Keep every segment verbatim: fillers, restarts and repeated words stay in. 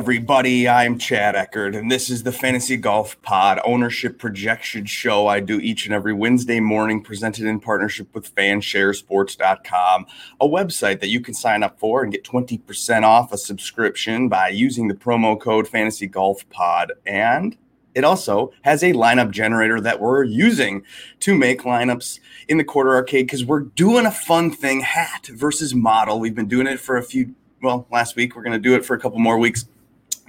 everybody. I'm Chad Eckerd, and this is the Fantasy Golf Pod ownership projection show I do each and every Wednesday morning, presented in partnership with Fanshare Sports dot com, a website that you can sign up for and get twenty percent off a subscription by using the promo code Fantasy Golf Pod. And it also has a lineup generator that we're using to make lineups in the quarter arcade, because we're doing a fun thing, hat versus model. We've been doing it for a few, well, last week. We're going to do it for a couple more weeks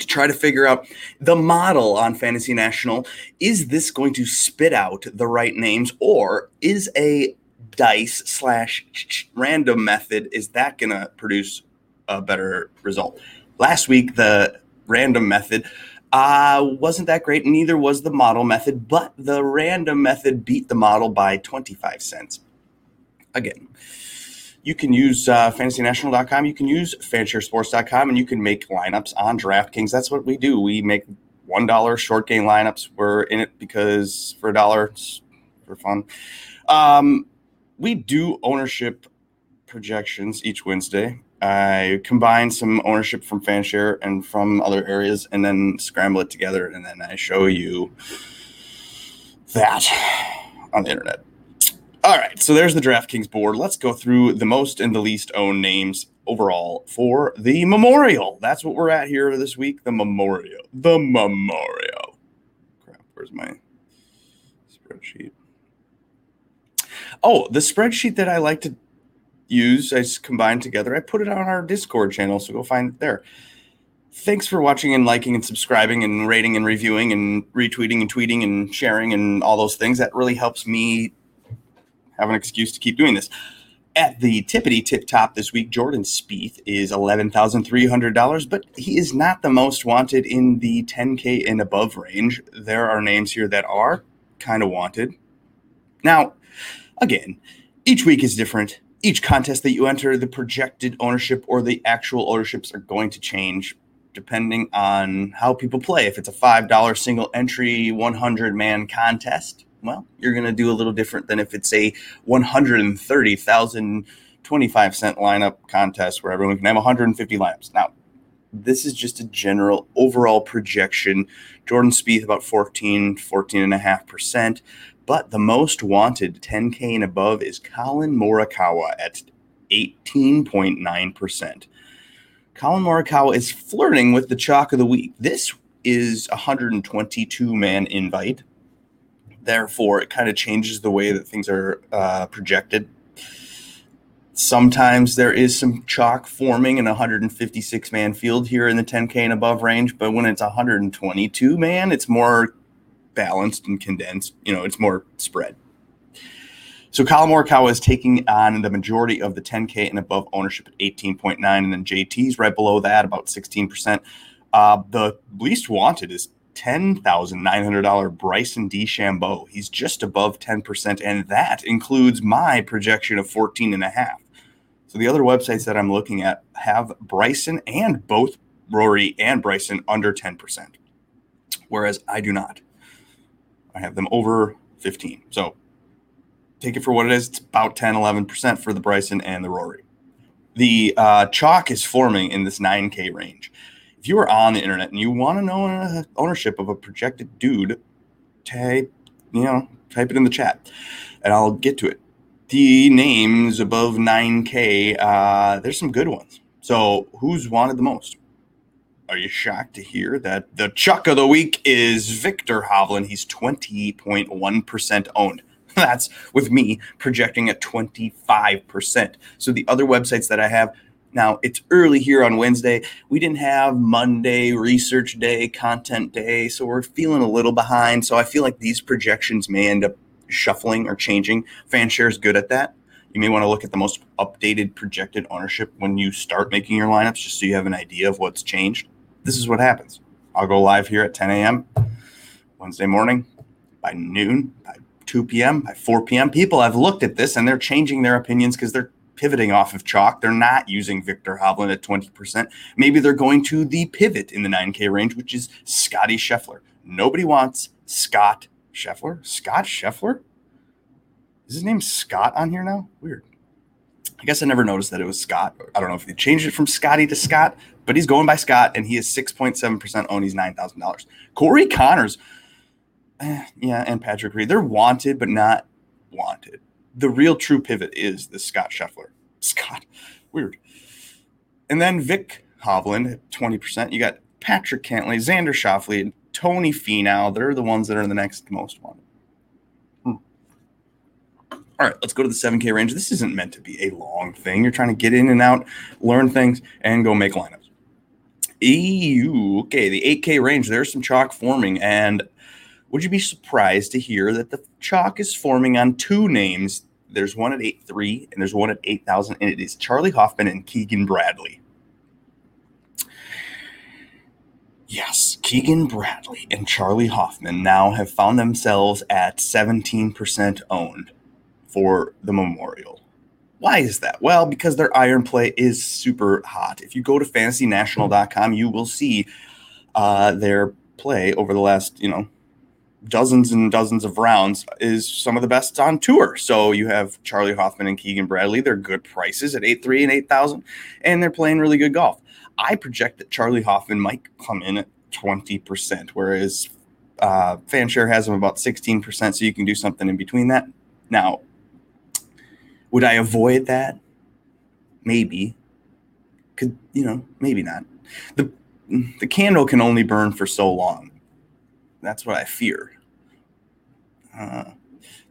to try to figure out the model on Fantasy National. Is this going to spit out the right names, or is a dice slash random method, is that going to produce a better result? Last week, the random method Uh, wasn't that great, neither was the model method, but the random method beat the model by twenty-five cents. Again, you can use uh, Fantasy National dot com, you can use Fanshare Sports dot com, and you can make lineups on DraftKings. That's what we do. We make one dollar short game lineups. We're in it because for a dollar, it's for fun. Um, we do ownership projections each Wednesday. I combine some ownership from Fanshare and from other areas and then scramble it together, and then I show you that on the internet. All right, so there's the DraftKings board. Let's go through the most and the least owned names overall for the Memorial. That's what we're at here this week, the Memorial. The Memorial. Crap, where's my spreadsheet? Oh, the spreadsheet that I like to use, I combined together. I put it on our Discord channel, so go find it there. Thanks for watching and liking and subscribing and rating and reviewing and retweeting and tweeting and sharing and all those things. That really helps me have an excuse to keep doing this. At the tippity tip top this week, Jordan Spieth is eleven thousand three hundred dollars, but he is not the most wanted in the ten K and above range. There are names here that are kind of wanted. Now, again, each week is different. Each contest that you enter, the projected ownership or the actual ownerships are going to change depending on how people play. If it's a five dollar single entry one hundred man contest, well, you're going to do a little different than if it's a one hundred thirty thousand twenty-five cent lineup contest where everyone can have one hundred fifty lineups. Now, this is just a general overall projection. Jordan Spieth about fourteen, fourteen point five percent. But the most wanted ten K and above is Colin Morikawa at eighteen point nine percent. Colin Morikawa is flirting with the chalk of the week. This is a one hundred twenty-two man invite. Therefore, it kind of changes the way that things are uh, projected. Sometimes there is some chalk forming in a one hundred fifty-six man field here in the ten K and above range. But when it's one hundred twenty-two man, it's more balanced and condensed, you know, it's more spread. So Colin Morikawa is taking on the majority of the ten K and above ownership at eighteen point nine, and then J T's right below that, about sixteen percent. Uh, the least wanted is ten thousand nine hundred dollars Bryson DeChambeau. He's just above ten percent, and that includes my projection of fourteen point five. So the other websites that I'm looking at have Bryson and both Rory and Bryson under ten percent, whereas I do not. I have them over fifteen. So take it for what it is. It's about ten, eleven percent for the Bryson and the Rory. The uh, chalk is forming in this nine K range. If you are on the internet and you want to know uh, ownership of a projected dude, type, you know, type it in the chat and I'll get to it. The names above nine K, uh, there's some good ones. So who's wanted the most? Are you shocked to hear that the chuck of the week is Victor Hovland? He's twenty point one percent owned. That's with me projecting at twenty-five percent. So the other websites that I have, now it's early here on Wednesday. We didn't have Monday, research day, content day, so we're feeling a little behind. So I feel like these projections may end up shuffling or changing. Fanshare is good at that. You may want to look at the most updated projected ownership when you start making your lineups, just so you have an idea of what's changed. This is what happens. I'll go live here at ten a.m. Wednesday morning, by noon, by two p.m., by four p.m. People have looked at this, and they're changing their opinions because they're pivoting off of chalk. They're not using Victor Hovland at twenty percent. Maybe they're going to the pivot in the nine K range, which is Scottie Scheffler. Nobody wants Scott Scheffler. Scott Scheffler? Is his name Scott on here now? Weird. I guess I never noticed that it was Scott. I don't know if he changed it from Scotty to Scott, but he's going by Scott, and he is six point seven percent owned. He's nine thousand dollars. Corey Connors, eh, yeah, and Patrick Reed. They're wanted, but not wanted. The real true pivot is the Scott Scheffler. Scott, weird. And then Vic Hovland at twenty percent. You got Patrick Cantlay, Xander Schauffele, and Tony Finau. They're the ones that are the next most wanted. All right, let's go to the seven K range. This isn't meant to be a long thing. You're trying to get in and out, learn things, and go make lineups. Ew, okay, the eight K range, there's some chalk forming. And would you be surprised to hear that the chalk is forming on two names? There's one at eight three and there's one at eight thousand, and it is Charlie Hoffman and Keegan Bradley. Yes, Keegan Bradley and Charlie Hoffman now have found themselves at seventeen percent owned for the Memorial. Why is that? Well, because their iron play is super hot. If you go to Fantasy National dot com, you will see uh, their play over the last, you know, dozens and dozens of rounds is some of the best on tour. So you have Charlie Hoffman and Keegan Bradley. They're good prices at eight three and eight thousand, and they're playing really good golf. I project that Charlie Hoffman might come in at twenty percent, whereas uh, Fanshare has him about sixteen percent, so you can do something in between that. Now, would I avoid that? Maybe. Could, you know, maybe not. The the candle can only burn for so long. That's what I fear. Uh,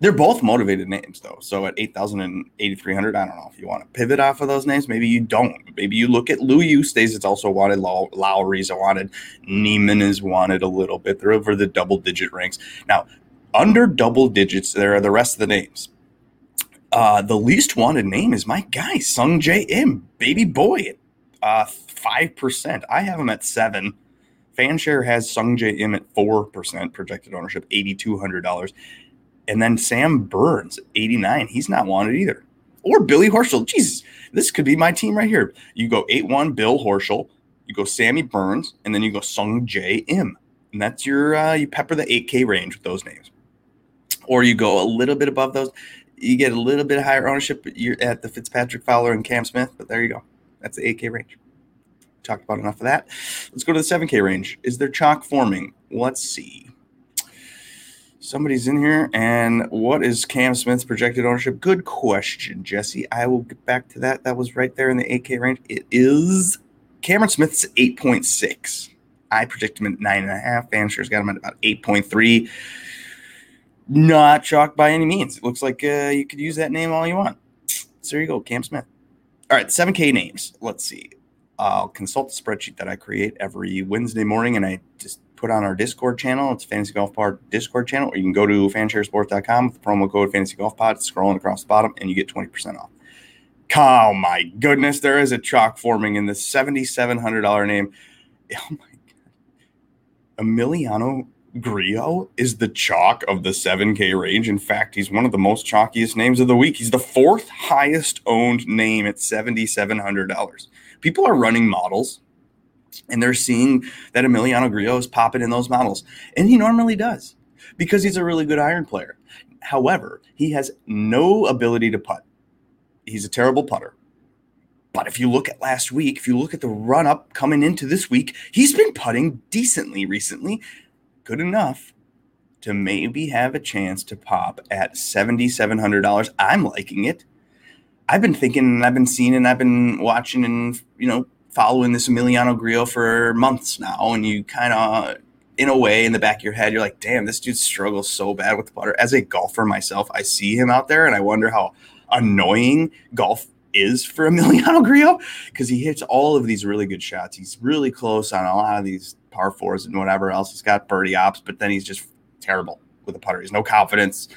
they're both motivated names, though. So at eight thousand and eighty-three hundred, I don't know if you want to pivot off of those names. Maybe you don't. Maybe you look at Louis Oosthuizen's. It's also wanted. Low- Lowry's wanted. Neiman is wanted a little bit. They're over the double-digit ranks. Now, under double digits, there are the rest of the names. Uh, the least wanted name is my guy, Sungjae Im, baby boy, at uh, five percent. I have him at seven. Fanshare has Sungjae Im at four percent, projected ownership, eight thousand two hundred dollars. And then Sam Burns, eighty-nine. He's not wanted either. Or Billy Horschel. Jesus, this could be my team right here. You go eight one, Bill Horschel. You go Sammy Burns. And then you go Sungjae Im. And that's your, uh, you pepper the eight K range with those names. Or you go a little bit above those. You get a little bit higher ownership, but you're at the Fitzpatrick, Fowler, and Cam Smith. But there you go. That's the eight K range. Talked about enough of that. Let's go to the seven K range. Is there chalk forming? Let's see. Somebody's in here. And what is Cam Smith's projected ownership? Good question, Jesse. I will get back to that. That was right there in the eight K range. It is Cameron Smith's eight point six. I predict him at nine point five. Fanshare's got him at about eight point three. Not chalk by any means. It looks like uh, you could use that name all you want. So there you go, Cam Smith. All right, seven K names. Let's see. I'll consult the spreadsheet that I create every Wednesday morning, and I just put on our Discord channel. It's Fantasy Golf Pod Discord channel, or you can go to Fanshare Sports dot com with the promo code Fantasy Golf Pod, scrolling across the bottom, and you get twenty percent off. Oh, my goodness. There is a chalk forming in the seven thousand seven hundred dollars name. Oh, my God. Emiliano Grillo is the chalk of the seven K range. In fact, he's one of the most chalkiest names of the week. He's the fourth highest owned name at seven thousand seven hundred dollars. People are running models, and they're seeing that Emiliano Grillo is popping in those models. And he normally does because he's a really good iron player. However, he has no ability to putt. He's a terrible putter. But if you look at last week, if you look at the run-up coming into this week, he's been putting decently recently. Good enough to maybe have a chance to pop at seven thousand seven hundred dollars. I'm liking it. I've been thinking and I've been seeing and I've been watching and, you know, following this Emiliano Grillo for months now. And you kind of, in a way, in the back of your head, you're like, damn, this dude struggles so bad with the putter. As a golfer myself, I see him out there and I wonder how annoying golf is for Emiliano Grillo because he hits all of these really good shots. He's really close on a lot of these par fours and whatever else. He's got birdie ops, but then he's just terrible with the putter. He's no confidence.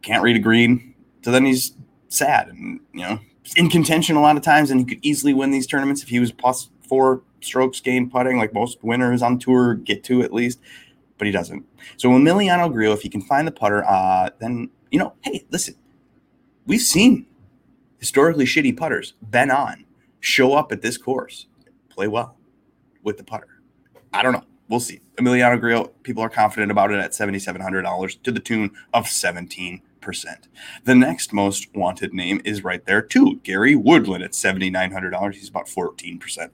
Can't read a green. So then he's sad and, you know, in contention a lot of times, and he could easily win these tournaments if he was plus four strokes gained putting, like most winners on tour get to at least, but he doesn't. So Emiliano Grillo, if he can find the putter, uh, then, you know, hey, listen, we've seen historically shitty putters, Ben on, show up at this course, play well with the putter. I don't know. We'll see. Emiliano Grillo, people are confident about it at seven thousand seven hundred dollars to the tune of seventeen percent. eighty-eight percent. The next most wanted name is right there too, Gary Woodland at seven thousand nine hundred dollars. He's about fourteen percent.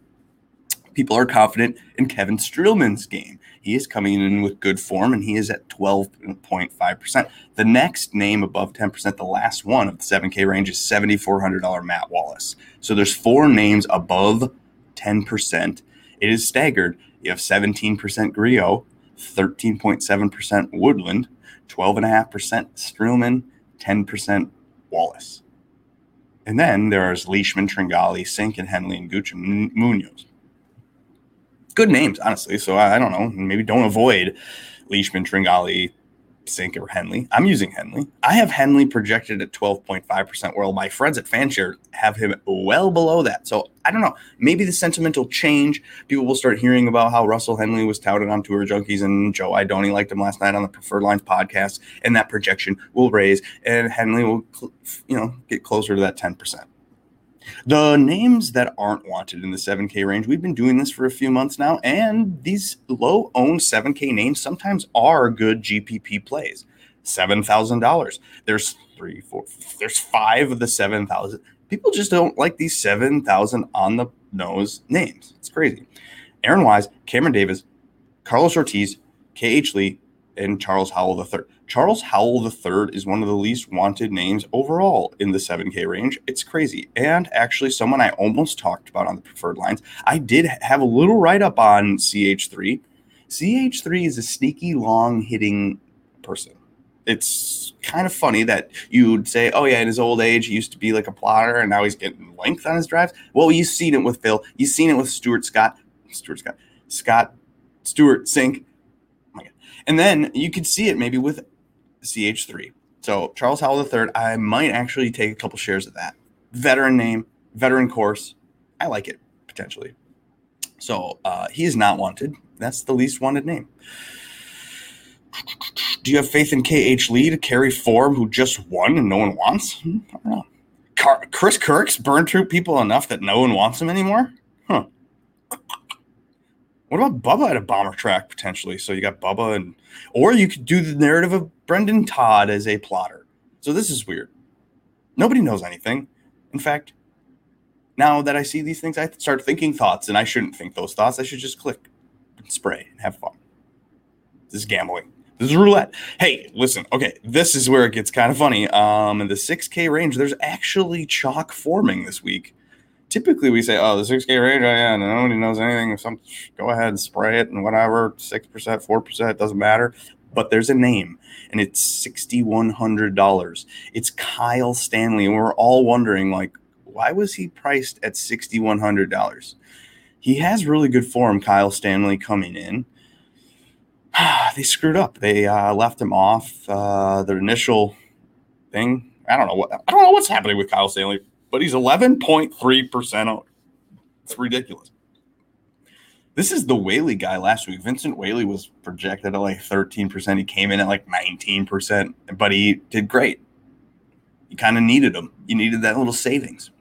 People are confident in Kevin Streelman's game. He is coming in with good form, and he is at twelve point five percent. The next name above ten percent, the last one of the seven K range, is seven thousand four hundred dollars Matt Wallace. So there's four names above ten percent. It is staggered. You have seventeen percent Grillo, thirteen point seven percent Woodland, twelve point five percent Streelman, ten percent Wallace. And then there's Leishman, Tringali, Sink, and Henley, and Gooch, and Munoz. Good names, honestly. So I, I don't know. Maybe don't avoid Leishman, Tringali, Sink, or Henley. I'm using Henley. I have Henley projected at twelve point five percent, while my friends at Fanshare have him well below that. So I don't know. Maybe the sentiment will change. People will start hearing about how Russell Henley was touted on Tour Junkies, and Joe Idoni liked him last night on the Preferred Lines podcast, and that projection will raise, and Henley will, you know, get closer to that ten percent. The names that aren't wanted in the seven K range, we've been doing this for a few months now, and these low-owned seven K names sometimes are good G P P plays. seven thousand dollars. There's three, four, there's five of the seven thousand. People just don't like these seven thousand on the nose names. It's crazy. Aaron Wise, Cameron Davis, Carlos Ortiz, K H Lee, and Charles Howell the third. Charles Howell the third is one of the least wanted names overall in the seven K range. It's crazy. And actually, someone I almost talked about on the Preferred Lines, I did have a little write-up on C H three. C H three is a sneaky, long-hitting person. It's kind of funny that you'd say, oh, yeah, in his old age, he used to be like a plotter, and now he's getting length on his drives. Well, you've seen it with Phil. You've seen it with Stuart Scott. Stuart Scott. Scott. Stuart Sink. And then you could see it maybe with C H three. So Charles Howell the third, I might actually take a couple shares of that. Veteran name, veteran course. I like it, potentially. So uh, he is not wanted. That's the least wanted name. Do you have faith in K H Lee to carry form, who just won and no one wants? I don't know. Car- Chris Kirk's burned through people enough that no one wants him anymore? Huh. What about Bubba at a bomber track, potentially? So you got Bubba, and or you could do the narrative of Brendan Todd as a plotter. So this is weird. Nobody knows anything. In fact, now that I see these things, I start thinking thoughts, and I shouldn't think those thoughts. I should just click and spray and have fun. This is gambling. This is roulette. Hey, listen. Okay, this is where it gets kind of funny. Um, in the six K range, there's actually chalk forming this week. Typically, we say, oh, the six K range, oh, yeah, nobody knows anything. Some, go ahead and spray it and whatever, six percent, four percent, it doesn't matter. But there's a name, and it's six thousand one hundred dollars. It's Kyle Stanley, and we're all wondering, like, why was he priced at six thousand one hundred dollars? He has really good form, Kyle Stanley, coming in. They screwed up. They uh, left him off uh, their initial thing. I don't know what I don't know what's happening with Kyle Stanley. But he's eleven point three percent owned. It's ridiculous. This is the Whaley guy last week. Vincent Whaley was projected at like thirteen percent. He came in at like nineteen percent, but he did great. You kind of needed him. You needed that little savings.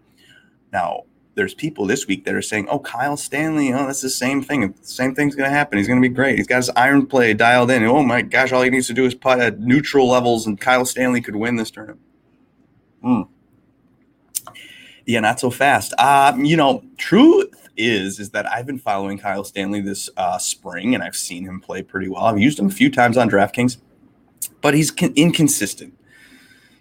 Now, there's people this week that are saying, oh, Kyle Stanley, oh, that's the same thing. The same thing's going to happen. He's going to be great. He's got his iron play dialed in. Oh, my gosh, all he needs to do is putt at neutral levels, and Kyle Stanley could win this tournament. Hmm. Yeah, not so fast. Um, you know, truth is, is that I've been following Kyle Stanley this uh, spring, and I've seen him play pretty well. I've used him a few times on DraftKings, but he's con- inconsistent.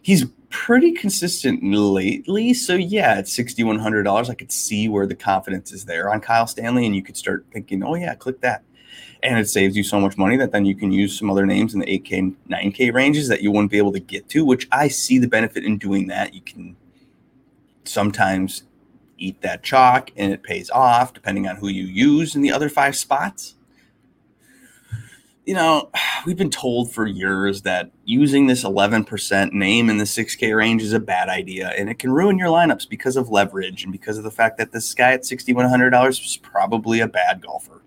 He's pretty consistent lately. So, yeah, at six thousand one hundred dollars, I could see where the confidence is there on Kyle Stanley, and you could start thinking, oh, yeah, click that. And it saves you so much money that then you can use some other names in the eight K, nine K ranges that you wouldn't be able to get to, which I see the benefit in doing that. You can sometimes eat that chalk, and it pays off depending on who you use in the other five spots. You know, we've been told for years that using this eleven percent name in the six K range is a bad idea, and it can ruin your lineups because of leverage and because of the fact that this guy at six thousand one hundred dollars is probably a bad golfer.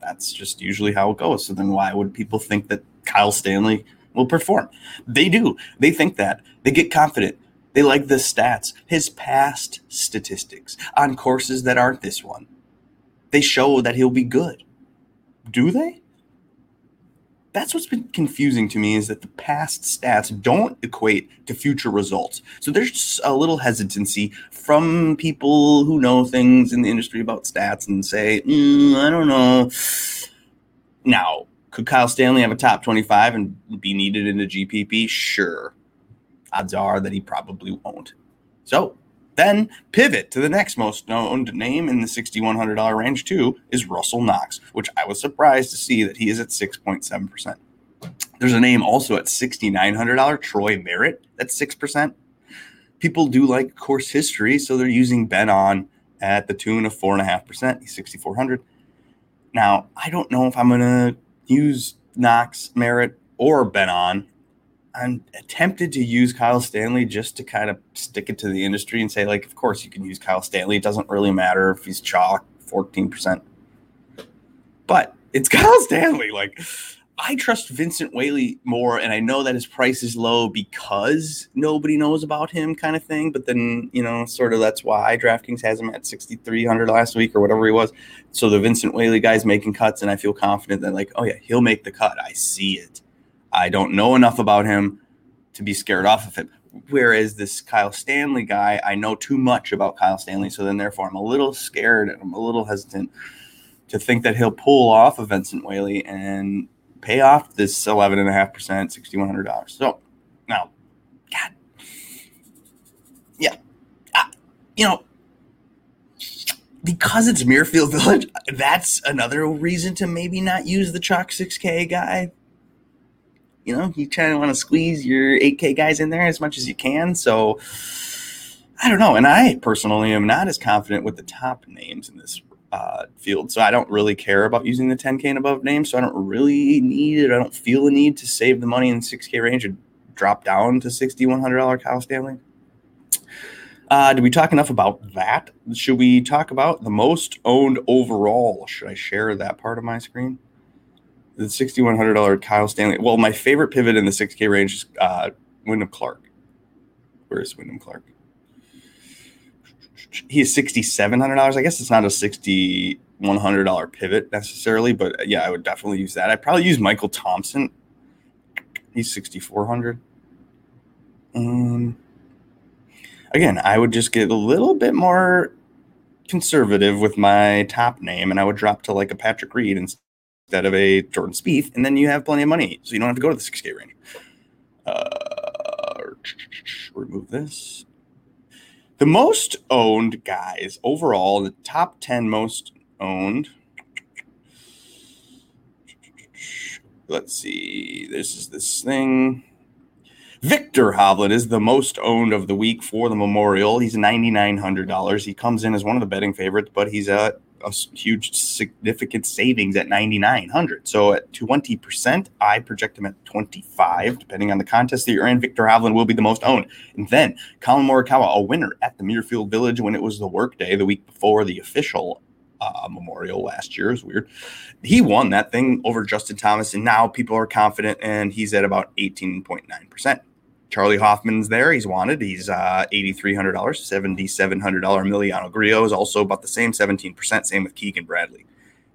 That's just usually how it goes. So then why would people think that Kyle Stanley will perform? They do. They think that. They get confident. They like the stats, his past statistics on courses that aren't this one. They show that he'll be good. Do they? That's what's been confusing to me, is that the past stats don't equate to future results. So there's just a little hesitancy from people who know things in the industry about stats and say, mm, I don't know. Now, could Kyle Stanley have a top twenty-five and be needed in a G P P? Sure. Odds are that he probably won't. So then pivot to the next most known name in the six thousand one hundred dollars range too is Russell Knox, which I was surprised to see that he is at six point seven percent. There's a name also at six thousand nine hundred dollars, Troy Merritt, that's six percent. People do like course history, so they're using Ben on at the tune of four point five percent. He's six thousand four hundred dollars. Now, I don't know if I'm going to use Knox, Merritt, or Ben on. I'm tempted to use Kyle Stanley just to kind of stick it to the industry and say, like, of course you can use Kyle Stanley. It doesn't really matter if he's chalk, fourteen percent. But it's Kyle Stanley. Like, I trust Vincent Whaley more, and I know that his price is low because nobody knows about him kind of thing. But then, you know, sort of that's why DraftKings has him at six thousand three hundred last week or whatever he was. So the Vincent Whaley guy's making cuts, and I feel confident that, like, oh, yeah, he'll make the cut. I see it. I don't know enough about him to be scared off of him. Whereas this Kyle Stanley guy, I know too much about Kyle Stanley. So then, therefore, I'm a little scared and I'm a little hesitant to think that he'll pull off of Vincent Whaley and pay off this eleven point five percent, six thousand one hundred dollars. So now, God, yeah, I, you know, because it's Muirfield Village, that's another reason to maybe not use the chalk six K guy. You know, you kind of want to squeeze your eight K guys in there as much as you can. So I don't know. And I personally am not as confident with the top names in this uh, field. So I don't really care about using the ten K and above names. So I don't really need it. I don't feel a need to save the money in the six K range and drop down to six thousand one hundred dollars Kyle Stanley. Uh, did we talk enough about that? Should we talk about the most owned overall? Should I share that part of my screen? The six thousand one hundred dollars Kyle Stanley. Well, my favorite pivot in the six K range is uh, Wyndham Clark. Where is Wyndham Clark? He is six thousand seven hundred dollars. I guess it's not a six thousand one hundred dollars pivot necessarily, but yeah, I would definitely use that. I'd probably use Michael Thompson. He's six thousand four hundred dollars. Um, again, I would just get a little bit more conservative with my top name, and I would drop to like a Patrick Reed instead. instead of a Jordan Spieth, and then you have plenty of money, so you don't have to go to the six K range. Uh, remove this. The most owned guys overall, the top ten most owned. Let's see. This is this thing. Victor Hovland is the most owned of the week for the Memorial. He's nine thousand nine hundred dollars. He comes in as one of the betting favorites, but he's a a huge significant savings at nine thousand nine hundred. So at twenty percent, I project him at twenty-five, depending on the contest that you're in. Victor Hovland will be the most owned. And then Colin Morikawa, a winner at the Muirfield Village when it was the workday the week before the official uh, Memorial last year. It was weird. He won that thing over Justin Thomas, and now people are confident, and he's at about eighteen point nine percent. Charlie Hoffman's there. He's wanted. He's uh, eight thousand three hundred dollars, seven thousand seven hundred dollars. Emiliano Grillo is also about the same, seventeen percent. Same with Keegan Bradley.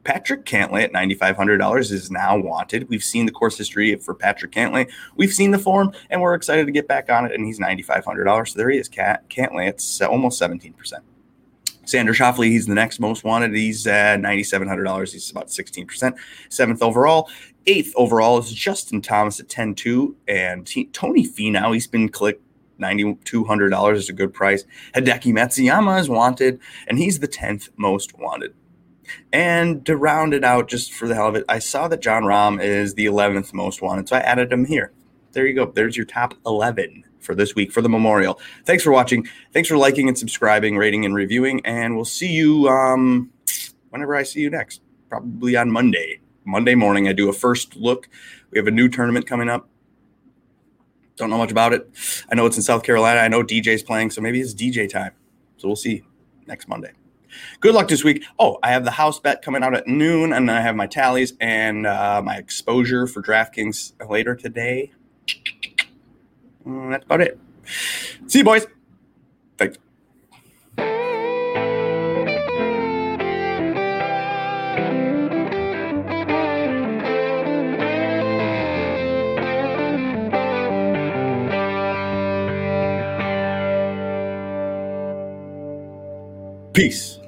Patrick Cantlay at nine thousand five hundred dollars is now wanted. We've seen the course history for Patrick Cantlay. We've seen the form, and we're excited to get back on it, and he's nine thousand five hundred dollars. So there he is, Cat Cantlay at almost seventeen percent. Xander Schauffele, he's the next most wanted. He's at nine thousand seven hundred dollars. He's about sixteen percent. Seventh overall. Eighth overall is Justin Thomas at ten thousand two hundred dollars, and T- Tony Finau, he's been clicked, nine thousand two hundred dollars is a good price. Hideki Matsuyama is wanted, and he's the tenth most wanted. And to round it out, just for the hell of it, I saw that John Rahm is the eleventh most wanted, so I added him here. There you go. There's your top eleven for this week for the Memorial. Thanks for watching. Thanks for liking and subscribing, rating and reviewing, and we'll see you um, whenever I see you next, probably on Monday. Monday morning, I do a first look. We have a new tournament coming up. Don't know much about it. I know it's in South Carolina. I know D J's playing, so maybe it's D J time. So we'll see next Monday. Good luck this week. Oh, I have the house bet coming out at noon, and I have my tallies and uh, my exposure for DraftKings later today. And that's about it. See you, boys. Thanks. Peace.